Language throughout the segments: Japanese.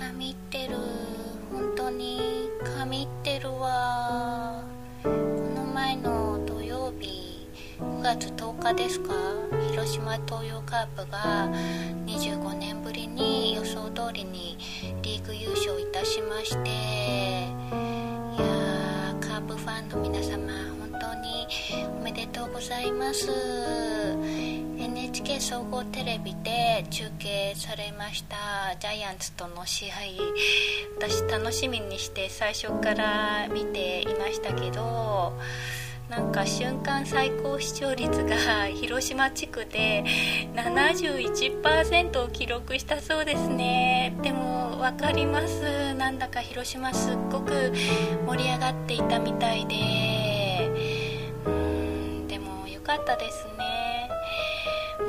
神ってる、本当に神ってるわ。この前の土曜日9月10日ですか、広島東洋カープが25年ぶりに予想通りにリーグ優勝いたしまして、いやー、カープファンの皆様本当におめでとうございます。 NHK 総合テレビで中継されましたジャイアンツとの試合、私楽しみにして最初から見ていましたけど、なんか瞬間最高視聴率が広島地区で 71% を記録したそうですね。でも分かります、なんだか広島すっごく盛り上がっていたみたいで、でも良かったですね。もう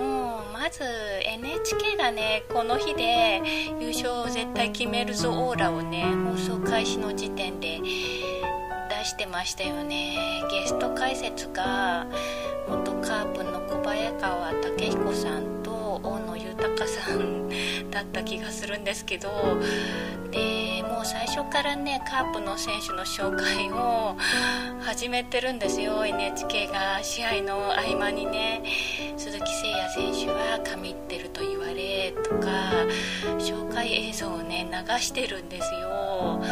まず NHK がね、この日で優勝を絶対決めるぞオーラをね、放送開始の時点でしてましたよね。ゲスト解説が元カープの小早川武彦さんと大野豊さんだった気がするんですけど、でもう最初からねカープの選手の紹介を始めてるんですよ NHK が。試合の合間にね、鈴木誠也選手は神ってると言われとか紹介映像をね流してるんですよ。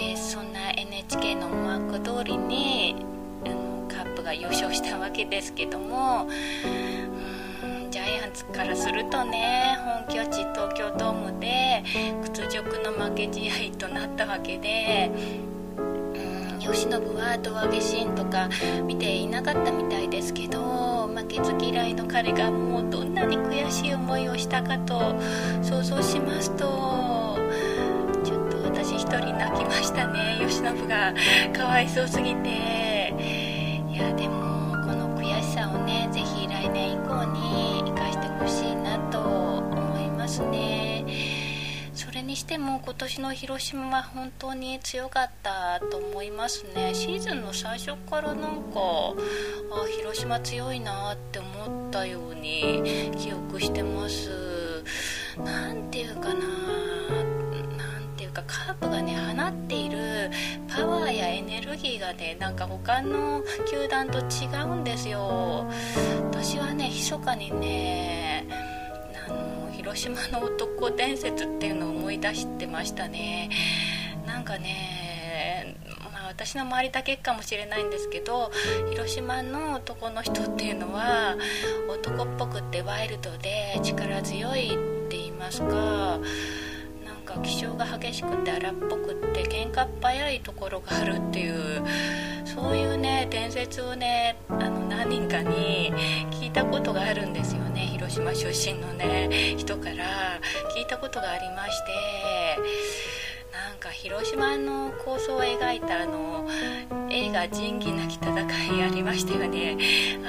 でそんな NHK の思惑通りにカープが優勝したわけですけども、ジャイアンツからするとね、本拠地東京ドームで屈辱の負け試合となったわけで、由伸は胴上げシーンとか見ていなかったみたいですけど、負けず嫌いの彼がもうどんなに悔しい思いをしたかと想像しますと、私一人泣きましたね。由伸がかわいそうすぎて。いやでもこの悔しさをね、ぜひ来年以降に生かしてほしいなと思いますね。それにしても今年の広島は本当に強かったと思いますね。シーズンの最初からなんか、あ、広島強いなって思ったように記憶してます。なんていうかな、カープがね放っているパワーやエネルギーがね、なんか他の球団と違うんですよ。私はね密かにね、広島の男伝説っていうのを思い出してましたね。なんかね、まあ、私の周りだけかもしれないんですけど、広島の男の人っていうのは男っぽくってワイルドで力強いって言いますか、気性が激しくて荒っぽくって喧嘩っ早いところがあるっていう、そういうね伝説をね何人かに聞いたことがあるんですよね。広島出身のね人から聞いたことがありまして、なんか広島の構想を描いた映画仁義なき戦いありましたよね。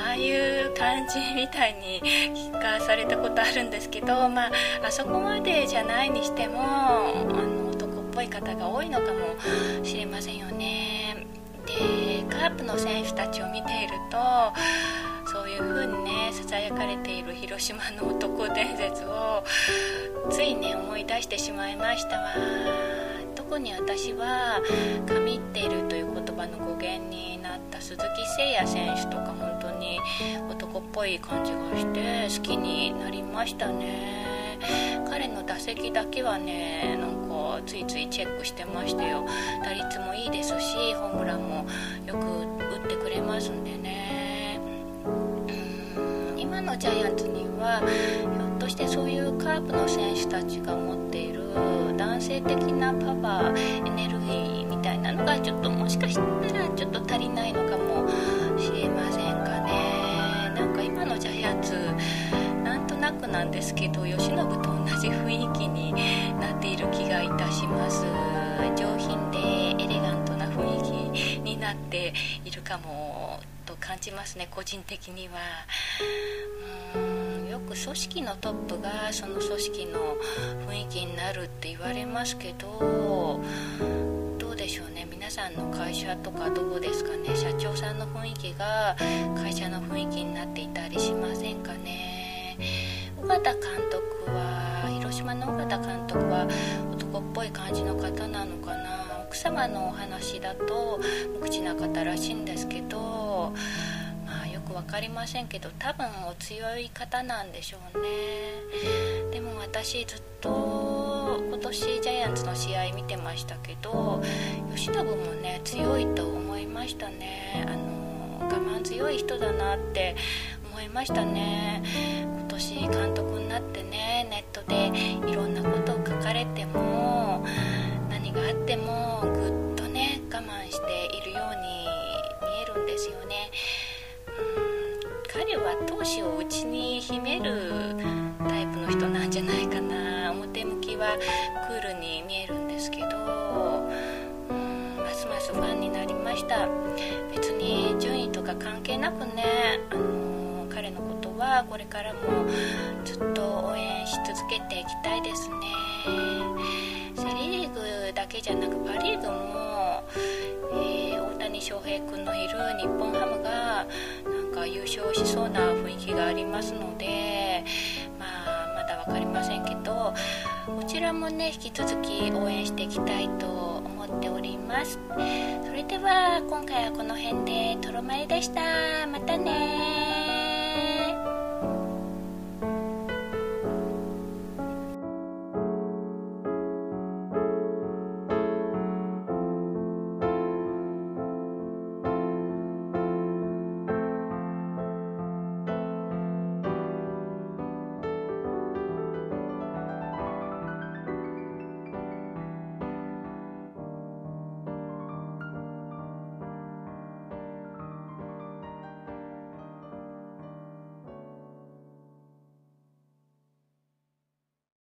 ああいう感じみたいに聞かされたことあるんですけど、まああそこまでじゃないにしても男っぽい方が多いのかもしれませんよね。でカープの選手たちを見ていると、そういう風にねささやかれている広島の男伝説をついね思い出してしまいましたわ。特に私は神っているという言葉の語源になった鈴木誠也選手とか、本当に男っぽい感じがして好きになりましたね。彼の打席だけはね、なんかついついチェックしてましたよ。打率もいいですし、ホームランもよく打ってくれますんでね。今のジャイアンツにはひょっとしてそういうカープの選手たちが持っている男性的なパワー、エネルギーみたいなのがちょっと、もしかしたらちょっと足りないのかもしれませんかね。なんか今のジャイアンツなんとなくなんですけど、由伸と同じ雰囲気になっている気がいたします。上品でエレガントな雰囲気になっているかもと感じますね、個人的には。よく組織のトップがその組織の雰囲気になるって言われますけど、どうでしょうね、皆さんの会社とかどうですかね。社長さんの雰囲気が会社の雰囲気になっていたりしませんかね。尾形監督は広島の緒方監督は男っぽい感じの方なのかな。奥様のお話だと無口な方らしいんですけど、まあ、よく分かりませんけど多分お強い方なんでしょうね。でも私ずっと今年ジャイアンツの試合見てましたけど、吉信もね強いと思いましたね。我慢強い人だなって思いましたね。今年監督になってね、ネットでいろんなことを書かれても何があってもぐっとね我慢しているように見えるんですよね。彼は闘志を内に秘めるタイプの人なんじゃないかな。表向きはクールに見えるんですけど、ますますファンになりました。別に順位とか関係なくね、彼のことはこれからもずっと応援し続けていきたいですね。セ・リーグだけじゃなくパ・リーグも、大谷翔平君のいる日本ハムがなんか優勝しそうな雰囲気がありますので、まあ、まだ分かりませんけどこちらもね引き続き応援していきたいと思っております。それでは今回はこの辺でとろまりでした。またね。